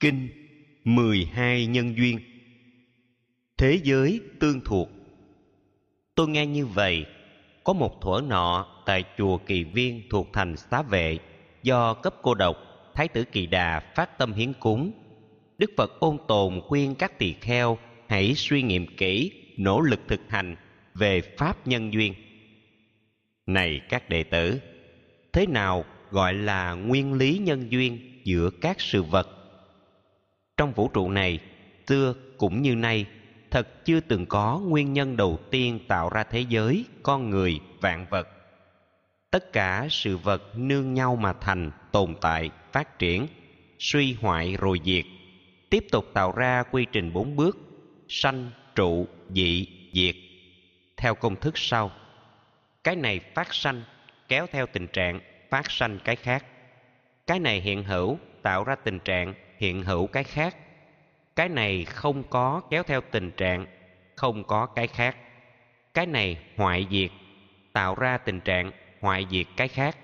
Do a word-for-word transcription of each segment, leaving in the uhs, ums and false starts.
Kinh mười hai nhân duyên. Thế giới tương thuộc. Tôi nghe như vậy, có một thuở nọ tại chùa Kỳ Viên thuộc thành Xá Vệ, do cấp cô độc, Thái tử Kỳ Đà phát tâm hiến cúng. Đức Phật ôn tồn khuyên các tỳ kheo hãy suy nghiệm kỹ, nỗ lực thực hành về pháp nhân duyên. Này các đệ tử, thế nào gọi là nguyên lý nhân duyên giữa các sự vật? Trong vũ trụ này, xưa cũng như nay, thật chưa từng có nguyên nhân đầu tiên tạo ra thế giới, con người, vạn vật. Tất cả sự vật nương nhau mà thành, tồn tại, phát triển, suy hoại rồi diệt, tiếp tục tạo ra quy trình bốn bước: sanh, trụ, dị, diệt, theo công thức sau. Cái này phát sanh, kéo theo tình trạng phát sanh cái khác. Cái này hiện hữu, tạo ra tình trạng hiện hữu cái khác. Cái này không có, kéo theo tình trạng không có cái khác. Cái này hoại diệt, tạo ra tình trạng hoại diệt cái khác.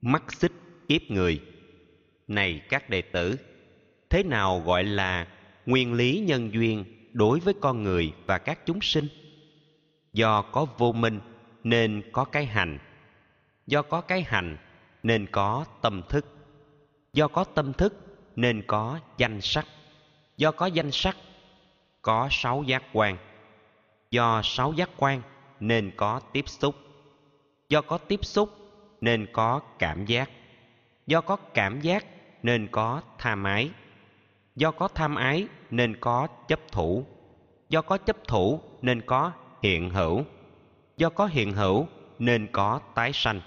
Mắc xích kiếp người. Này các đệ tử, thế nào gọi là nguyên lý nhân duyên đối với con người và các chúng sinh? Do có vô minh nên có cái hành, do có cái hành nên có tâm thức, do có tâm thức nên có danh sắc, do có danh sắc có sáu giác quan, do sáu giác quan nên có tiếp xúc, do có tiếp xúc nên có cảm giác, do có cảm giác nên có tham ái, do có tham ái nên có chấp thủ, do có chấp thủ nên có hiện hữu, do có hiện hữu nên có tái sanh,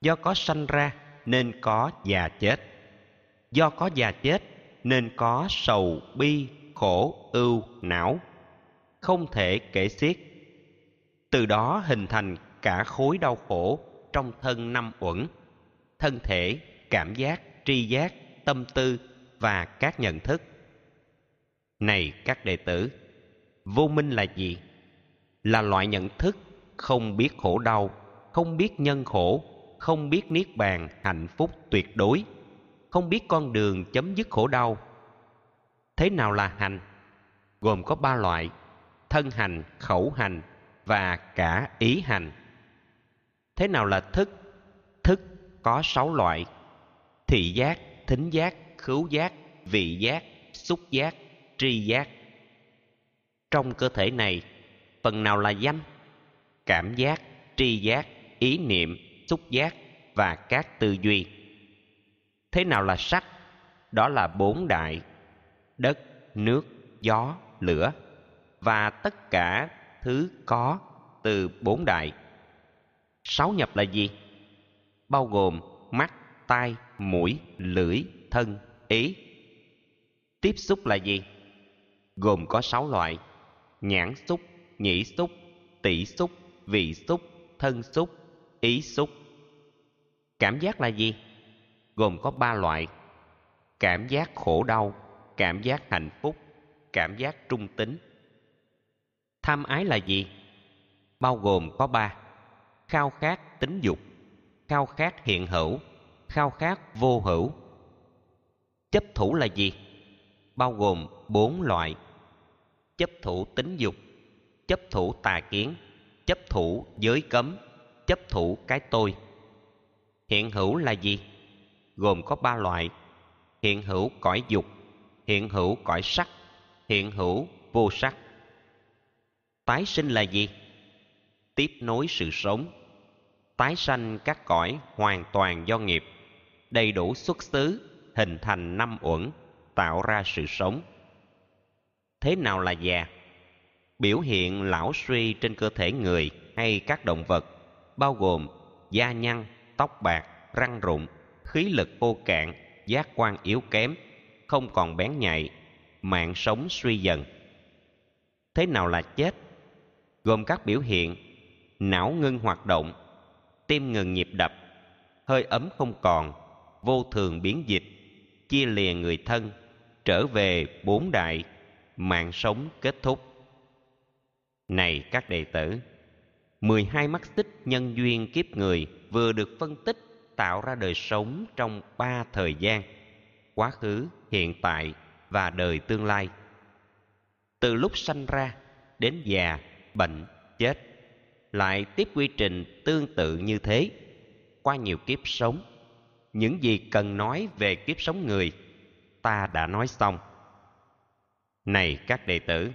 do có sanh ra nên có già chết, do có già chết nên có sầu, bi, khổ, ưu, não, không thể kể xiết. Từ đó hình thành cả khối đau khổ trong thân năm uẩn: thân thể, cảm giác, tri giác, tâm tư và các nhận thức. Này các đệ tử, vô minh là gì? Là loại nhận thức không biết khổ đau, không biết nhân khổ, không biết niết bàn hạnh phúc tuyệt đối, không biết con đường chấm dứt khổ đau. Thế nào là hành? Gồm có ba loại: thân hành, khẩu hành và cả ý hành. Thế nào là thức? Thức có sáu loại: thị giác, thính giác, khứu giác, vị giác, xúc giác, tri giác. Trong cơ thể này, phần nào là danh? Cảm giác, tri giác, ý niệm, xúc giác và các tư duy. Thế nào là sắc? Đó là bốn đại: đất, nước, gió, lửa và tất cả thứ có từ bốn đại. Sáu nhập là gì? Bao gồm mắt, tai, mũi, lưỡi, thân, ý. Tiếp xúc là gì? Gồm có sáu loại: nhãn xúc, nhĩ xúc, tỷ xúc, vị xúc, thân xúc, ý xúc. Cảm giác là gì? Gồm có ba loại: cảm giác khổ đau, cảm giác hạnh phúc, cảm giác trung tính. Tham ái là gì? Bao gồm có ba: khao khát tính dục, khao khát hiện hữu, khao khát vô hữu. Chấp thủ là gì? Bao gồm bốn loại: chấp thủ tính dục, chấp thủ tà kiến, chấp thủ giới cấm, chấp thủ cái tôi. Hiện hữu là gì? Gồm có ba loại: hiện hữu cõi dục, hiện hữu cõi sắc, hiện hữu vô sắc. Tái sinh là gì? Tiếp nối sự sống, tái sanh các cõi hoàn toàn do nghiệp, đầy đủ xuất xứ, hình thành năm uẩn, tạo ra sự sống. Thế nào là già? Biểu hiện lão suy trên cơ thể người hay các động vật, bao gồm da nhăn, tóc bạc, răng rụng, khí lực khô cạn, giác quan yếu kém, không còn bén nhạy, mạng sống suy dần. Thế nào là chết? Gồm các biểu hiện: não ngưng hoạt động, tim ngừng nhịp đập, hơi ấm không còn, vô thường biến dịch, chia lìa người thân, trở về bốn đại, mạng sống kết thúc. Này các đệ tử, mười hai mắc xích nhân duyên kiếp người vừa được phân tích tạo ra đời sống trong ba thời gian. quá khứ, hiện tại và đời tương lai. Từ lúc sanh ra đến già, bệnh, chết lại tiếp quy trình tương tự như thế qua nhiều kiếp sống. Những gì cần nói về kiếp sống người ta đã nói xong. Này các đệ tử,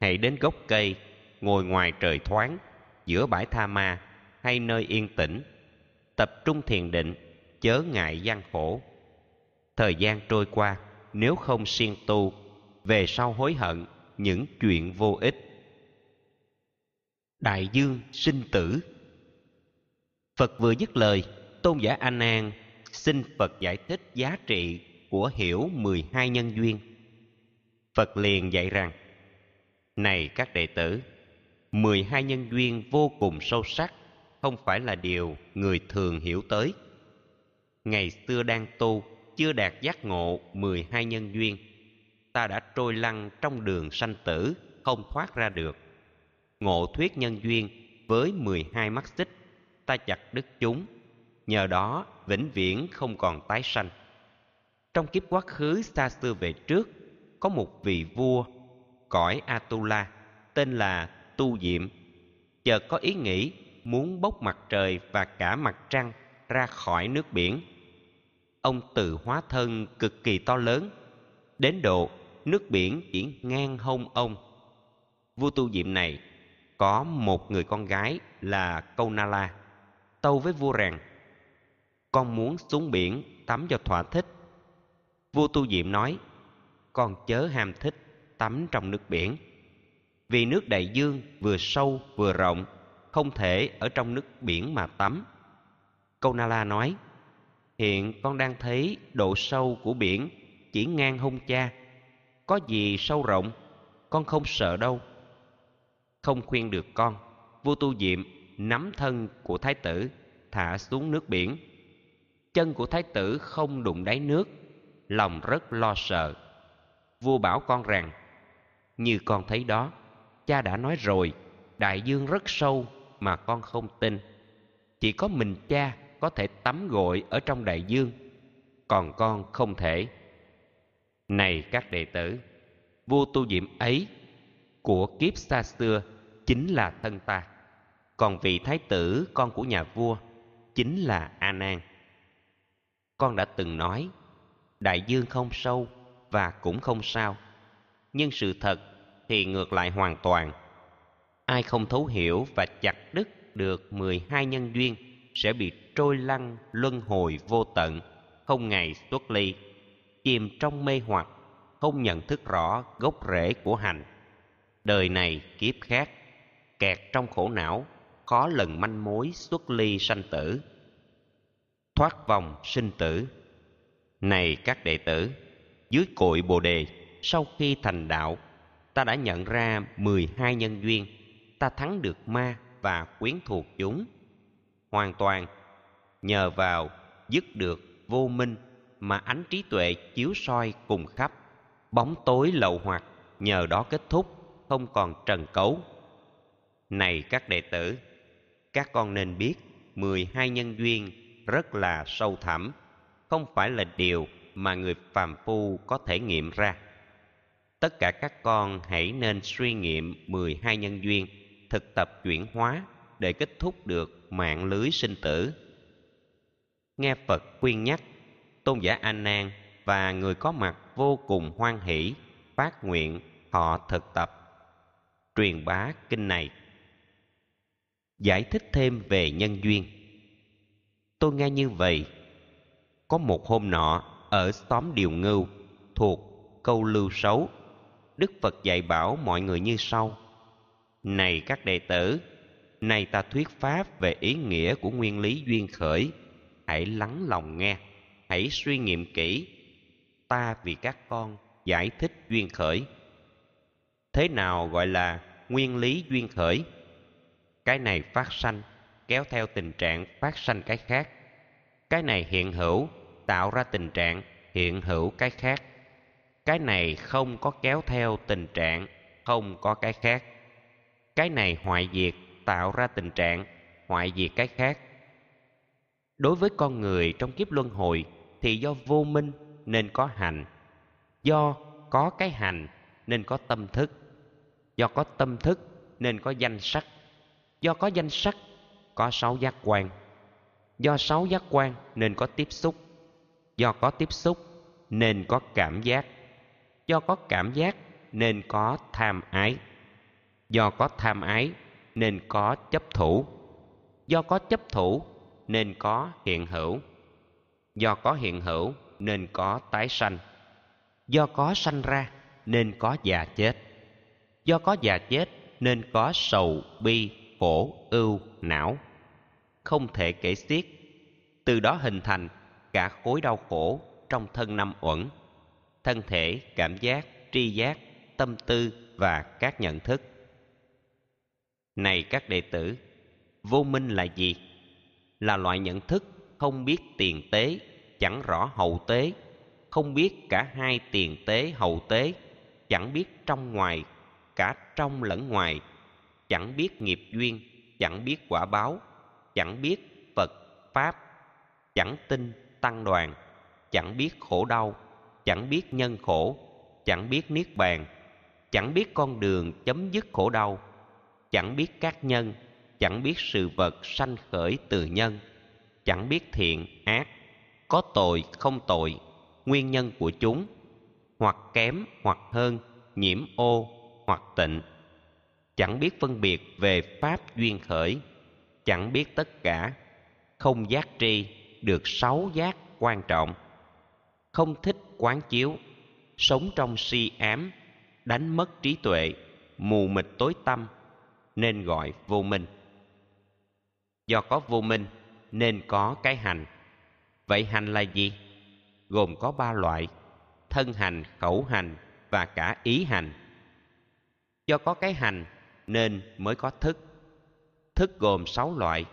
hãy đến gốc cây, ngồi ngoài trời thoáng, giữa bãi tha ma hay nơi yên tĩnh, tập trung thiền định, chớ ngại gian khổ. Thời gian trôi qua, nếu không siêng tu, về sau hối hận những chuyện vô ích. Đại dương sinh tử. Phật vừa dứt lời, tôn giả A Nan xin Phật giải thích giá trị của hiểu mười hai nhân duyên. Phật liền dạy rằng: này các đệ tử, mười hai nhân duyên vô cùng sâu sắc, không phải là điều người thường hiểu tới. Ngày xưa đang tu, chưa đạt giác ngộ mười hai nhân duyên, ta đã trôi lăn trong đường sanh tử, không thoát ra được. Ngộ thuyết nhân duyên với mười hai mắt xích, ta chặt đứt chúng, nhờ đó vĩnh viễn không còn tái sanh. Trong kiếp quá khứ xa xưa về trước, có một vị vua cõi Atula tên là Tu Diệm, chợt có ý nghĩ muốn bốc mặt trời và cả mặt trăng ra khỏi nước biển. Ông tự hóa thân cực kỳ to lớn, đến độ nước biển chỉ ngang hông ông. Vua Tu Diệm này có một người con gái là Câu Na La, tâu với vua rằng: con muốn xuống biển tắm cho thỏa thích. Vua Tu Diệm nói: con chớ ham thích tắm trong nước biển, vì nước đại dương vừa sâu vừa rộng, không thể ở trong nước biển mà tắm. Câu Na La nói: hiện con đang thấy độ sâu của biển chỉ ngang hông cha, có gì sâu rộng, con không sợ đâu. Không khuyên được con, vua Tu Diệm nắm thân của thái tử thả xuống nước biển. Chân của thái tử không đụng đáy nước, lòng rất lo sợ. Vua bảo con rằng: như con thấy đó, cha đã nói rồi, đại dương rất sâu mà con không tin. Chỉ có mình cha có thể tắm gội ở trong đại dương, còn con không thể. Này các đệ tử, vua Tu Diệm ấy của kiếp xa xưa chính là thân ta, còn vị thái tử con của nhà vua chính là A Nan. Con đã từng nói đại dương không sâu và cũng không sao, nhưng sự thật thì ngược lại hoàn toàn. Ai không thấu hiểu và chặt đứt được mười hai nhân duyên sẽ bị trôi lăn luân hồi vô tận, không ngày xuất ly, chìm trong mê hoặc, không nhận thức rõ gốc rễ của hành. Đời này kiếp khác, kẹt trong khổ não, khó lần manh mối xuất ly sanh tử, thoát vòng sinh tử. Này các đệ tử, dưới cội Bồ Đề, sau khi thành đạo, ta đã nhận ra mười hai nhân duyên, ta thắng được ma và quyến thuộc chúng. Hoàn toàn nhờ vào dứt được vô minh mà ánh trí tuệ chiếu soi cùng khắp, bóng tối lậu hoặc nhờ đó kết thúc, không còn trần cấu. Này các đệ tử, các con nên biết mười hai nhân duyên rất là sâu thẳm, không phải là điều mà người phàm phu có thể nghiệm ra. Tất cả các con hãy nên suy nghiệm mười hai nhân duyên, thực tập chuyển hóa để kết thúc được mạng lưới sinh tử. Nghe Phật khuyên nhắc, tôn giả A Nan và người có mặt vô cùng hoan hỷ, phát nguyện họ thực tập truyền bá kinh này. Giải thích thêm về nhân duyên. Tôi nghe như vậy: có một hôm nọ ở xóm Điều Ngưu thuộc Câu Lưu Xấu, Đức Phật dạy bảo mọi người như sau: này các đệ tử, nay ta thuyết pháp về ý nghĩa của nguyên lý duyên khởi, hãy lắng lòng nghe, hãy suy nghiệm kỹ. Ta vì các con giải thích duyên khởi. Thế nào gọi là nguyên lý duyên khởi? Cái này phát sanh, kéo theo tình trạng phát sanh cái khác. Cái này hiện hữu, tạo ra tình trạng hiện hữu cái khác. Cái này không có kéo theo tình trạng không có cái khác. Cái này hoại diệt, tạo ra tình trạng hoại diệt cái khác. Đối với con người trong kiếp luân hồi thì do vô minh nên có hành. Do có cái hành nên có tâm thức. Do có tâm thức nên có danh sắc. Do có danh sắc có sáu giác quan. Do sáu giác quan nên có tiếp xúc. Do có tiếp xúc nên có cảm giác. Do có cảm giác nên có tham ái. Do có tham ái nên có chấp thủ. Do có chấp thủ nên có hiện hữu. Do có hiện hữu nên có tái sanh. Do có sanh ra nên có già chết. Do có già chết nên có sầu, bi, khổ, ưu, não, không thể kể xiết. Từ đó hình thành cả khối đau khổ trong thân năm uẩn: thân thể, cảm giác, tri giác, tâm tư và các nhận thức. Này các đệ tử, vô minh là gì? Là loại nhận thức không biết tiền tế, chẳng rõ hậu tế, không biết cả hai tiền tế hậu tế, chẳng biết trong ngoài, cả trong lẫn ngoài, chẳng biết nghiệp duyên, chẳng biết quả báo, chẳng biết Phật, Pháp, chẳng tin tăng đoàn, chẳng biết khổ đau, chẳng biết nhân khổ, chẳng biết niết bàn, chẳng biết con đường chấm dứt khổ đau, chẳng biết các nhân, chẳng biết sự vật sanh khởi từ nhân, chẳng biết thiện, ác, có tội, không tội, nguyên nhân của chúng, hoặc kém, hoặc hơn, nhiễm ô, hoặc tịnh. Chẳng biết phân biệt về pháp duyên khởi, chẳng biết tất cả, không giác tri, được sáu giác quan trọng. Không thích quán chiếu, sống trong si ám, đánh mất trí tuệ, mù mịt tối tăm, nên gọi vô minh. Do có vô minh nên có cái hành. Vậy hành là gì? Gồm có ba loại: thân hành, khẩu hành và cả ý hành. Do có cái hành nên mới có thức. Thức gồm sáu loại: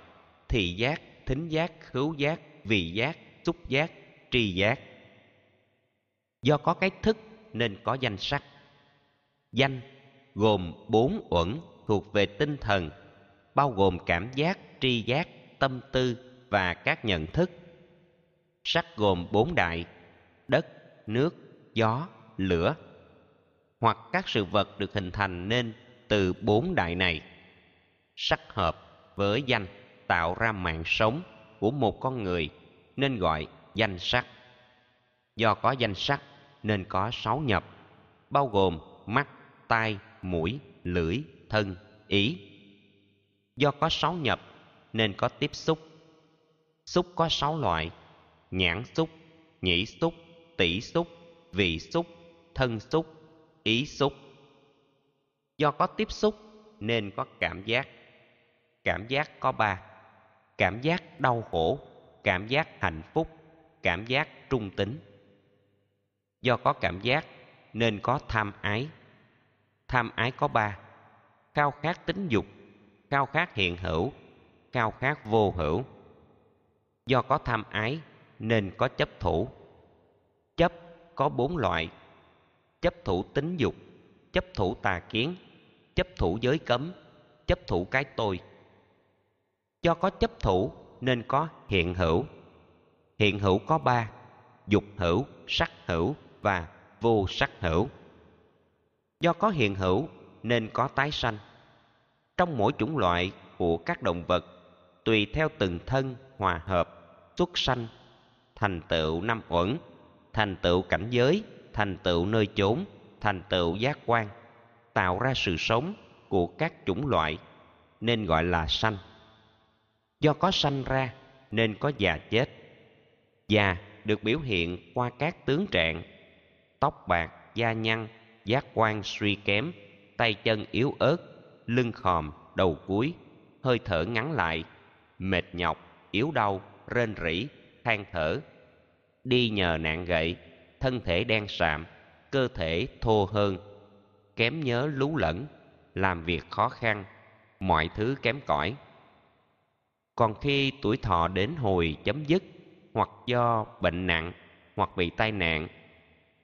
thị giác, thính giác, khứu giác, vị giác, xúc giác, tri giác. Do có cái thức nên có danh sắc. Danh gồm bốn uẩn thuộc về tinh thần, bao gồm cảm giác, tri giác, tâm tư và các nhận thức. Sắc gồm bốn đại: đất, nước, gió, lửa, hoặc các sự vật được hình thành nên từ bốn đại này. Sắc hợp với danh tạo ra mạng sống của một con người nên gọi danh sắc. Do có danh sắc nên có sáu nhập, bao gồm mắt, tai, mũi, lưỡi, thân, ý. Do có sáu nhập nên có tiếp xúc. Xúc có sáu loại: nhãn xúc, nhĩ xúc, tỷ xúc, vị xúc, thân xúc, ý xúc. Do có tiếp xúc nên có cảm giác. Cảm giác có ba: cảm giác đau khổ, cảm giác hạnh phúc, cảm giác trung tính. Do có cảm giác nên có tham ái. Tham ái có ba: khao khát tính dục, khao khát hiện hữu, khao khát vô hữu. Do có tham ái nên có chấp thủ. Chấp có bốn loại: chấp thủ tính dục, chấp thủ tà kiến, chấp thủ giới cấm, chấp thủ cái tôi. Do có chấp thủ nên có hiện hữu. Hiện hữu có ba: dục hữu, sắc hữu và vô sắc hữu. Do có hiện hữu nên có tái sanh. Trong mỗi chủng loại của các động vật, tùy theo từng thân hòa hợp, xuất sanh, thành tựu năm uẩn, thành tựu cảnh giới, thành tựu nơi chốn, thành tựu giác quan, tạo ra sự sống của các chủng loại nên gọi là sanh. Do có sanh ra nên có già chết. Già được biểu hiện qua các tướng trạng: tóc bạc, da nhăn, giác quan suy kém, tay chân yếu ớt, lưng khòm, đầu cúi, hơi thở ngắn lại, mệt nhọc, yếu đau, rên rỉ, than thở, đi nhờ nạn gậy, thân thể đen sạm, cơ thể thô hơn, kém nhớ lú lẫn, làm việc khó khăn, mọi thứ kém cỏi. Còn khi tuổi thọ đến hồi chấm dứt, hoặc do bệnh nặng, hoặc bị tai nạn,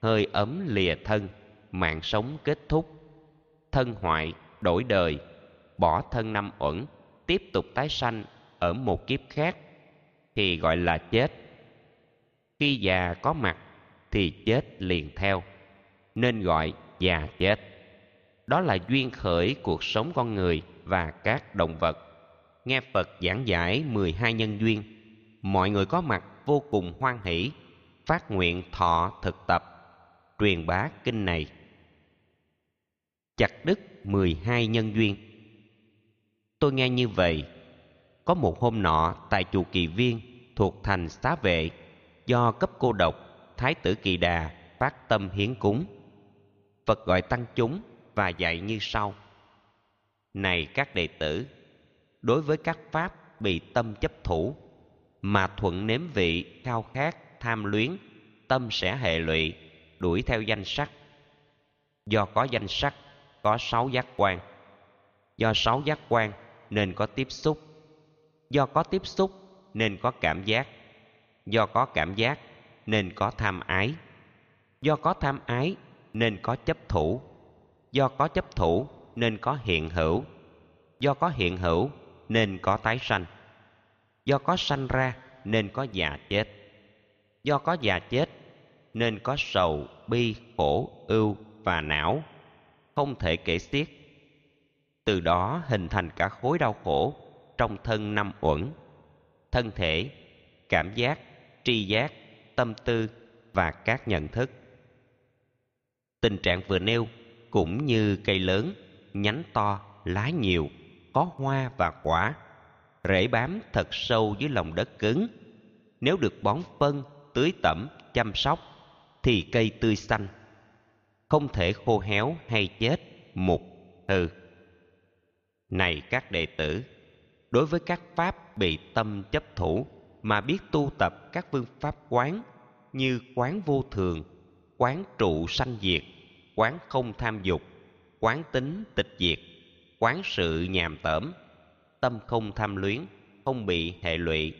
hơi ấm lìa thân, mạng sống kết thúc, thân hoại, đổi đời, bỏ thân năm uẩn, tiếp tục tái sanh ở một kiếp khác thì gọi là chết. Khi già có mặt thì chết liền theo, nên gọi già chết. Đó là duyên khởi cuộc sống con người và các động vật. Nghe Phật giảng giải mười hai nhân duyên, mọi người có mặt vô cùng hoan hỷ, phát nguyện thọ thực tập, truyền bá kinh này. Chặt đứt mười hai nhân duyên. Tôi nghe như vậy, có một hôm nọ tại chùa Kỳ Viên thuộc thành Xá Vệ, do cấp cô độc, Thái tử Kỳ Đà phát tâm hiến cúng. Phật gọi tăng chúng và dạy như sau: Này các đệ tử, đối với các pháp bị tâm chấp thủ, mà thuận nếm vị, khao khát, tham luyến, tâm sẽ hệ lụy, đuổi theo danh sắc. Do có danh sắc, có sáu giác quan. Do sáu giác quan nên có tiếp xúc. Do có tiếp xúc nên có cảm giác. Do có cảm giác nên có tham ái. Do có tham ái nên có chấp thủ. Do có chấp thủ nên có hiện hữu. Do có hiện hữu nên có tái sanh. Do có sanh ra nên có già chết. Do có già chết nên có sầu, bi, khổ, ưu và não, không thể kể xiết. Từ đó hình thành cả khối đau khổ trong thân năm uẩn: thân thể, cảm giác, tri giác, tâm tư và các nhận thức. Tình trạng vừa nêu cũng như cây lớn, nhánh to, lá nhiều, có hoa và quả, rễ bám thật sâu dưới lòng đất cứng. Nếu được bón phân, tưới tẩm, chăm sóc thì cây tươi xanh, không thể khô héo hay chết mục hư. Này các đệ tử, đối với các pháp bị tâm chấp thủ mà biết tu tập các phương pháp quán như quán vô thường, quán trụ sanh diệt, quán không tham dục, quán tính tịch diệt, quán sự nhàm tởm, tâm không tham luyến, không bị hệ lụy,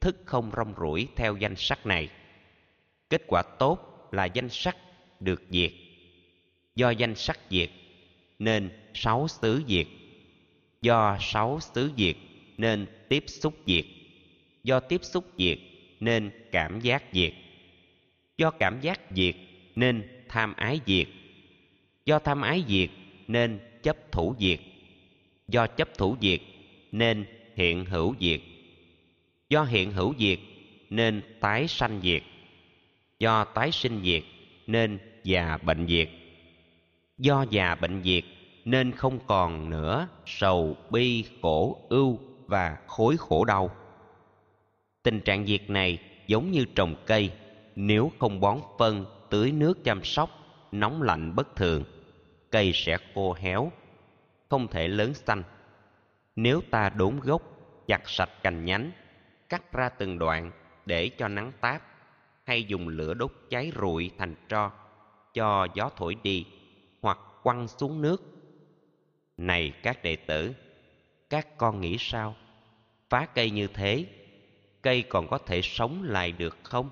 thức không rong ruổi theo danh sắc này, kết quả tốt là danh sắc được diệt. Do danh sắc diệt nên sáu xứ diệt. Do sáu xứ diệt nên tiếp xúc diệt. Do tiếp xúc diệt nên cảm giác diệt. Do cảm giác diệt nên tham ái diệt. Do tham ái diệt nên chấp thủ diệt. Do chấp thủ diệt nên hiện hữu diệt. Do hiện hữu diệt nên tái sanh diệt. Do tái sinh diệt nên già bệnh diệt. Do già bệnh diệt nên không còn nữa sầu, bi, khổ, ưu và khối khổ đau. Tình trạng diệt này giống như trồng cây, nếu không bón phân, tưới nước, chăm sóc, nóng lạnh bất thường, cây sẽ khô héo, không thể lớn xanh. Nếu ta đốn gốc, chặt sạch cành nhánh, cắt ra từng đoạn để cho nắng táp, hay dùng lửa đốt cháy rụi thành tro, cho gió thổi đi, hoặc quăng xuống nước. Này các đệ tử, các con nghĩ sao? Phá cây như thế, cây còn có thể sống lại được không?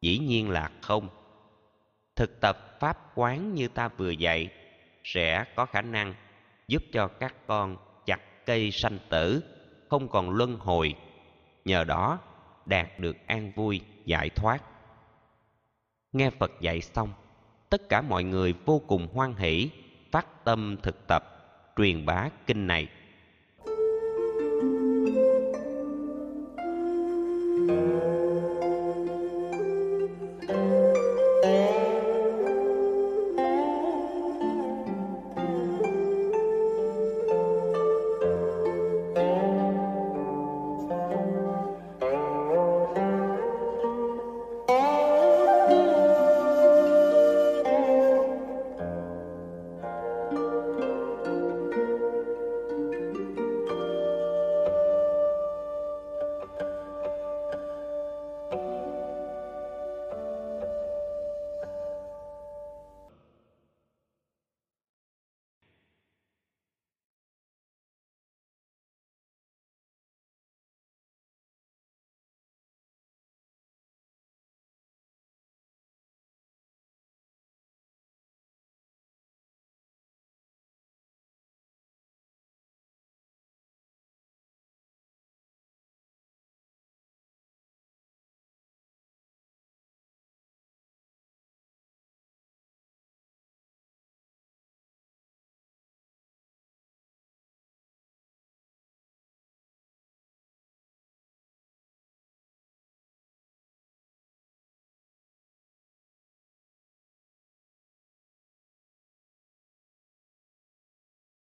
Dĩ nhiên là không. Thực tập pháp quán như ta vừa dạy sẽ có khả năng giúp cho các con chặt cây sanh tử, không còn luân hồi, nhờ đó đạt được an vui, giải thoát. Nghe Phật dạy xong, tất cả mọi người vô cùng hoan hỷ, phát tâm thực tập, truyền bá kinh này.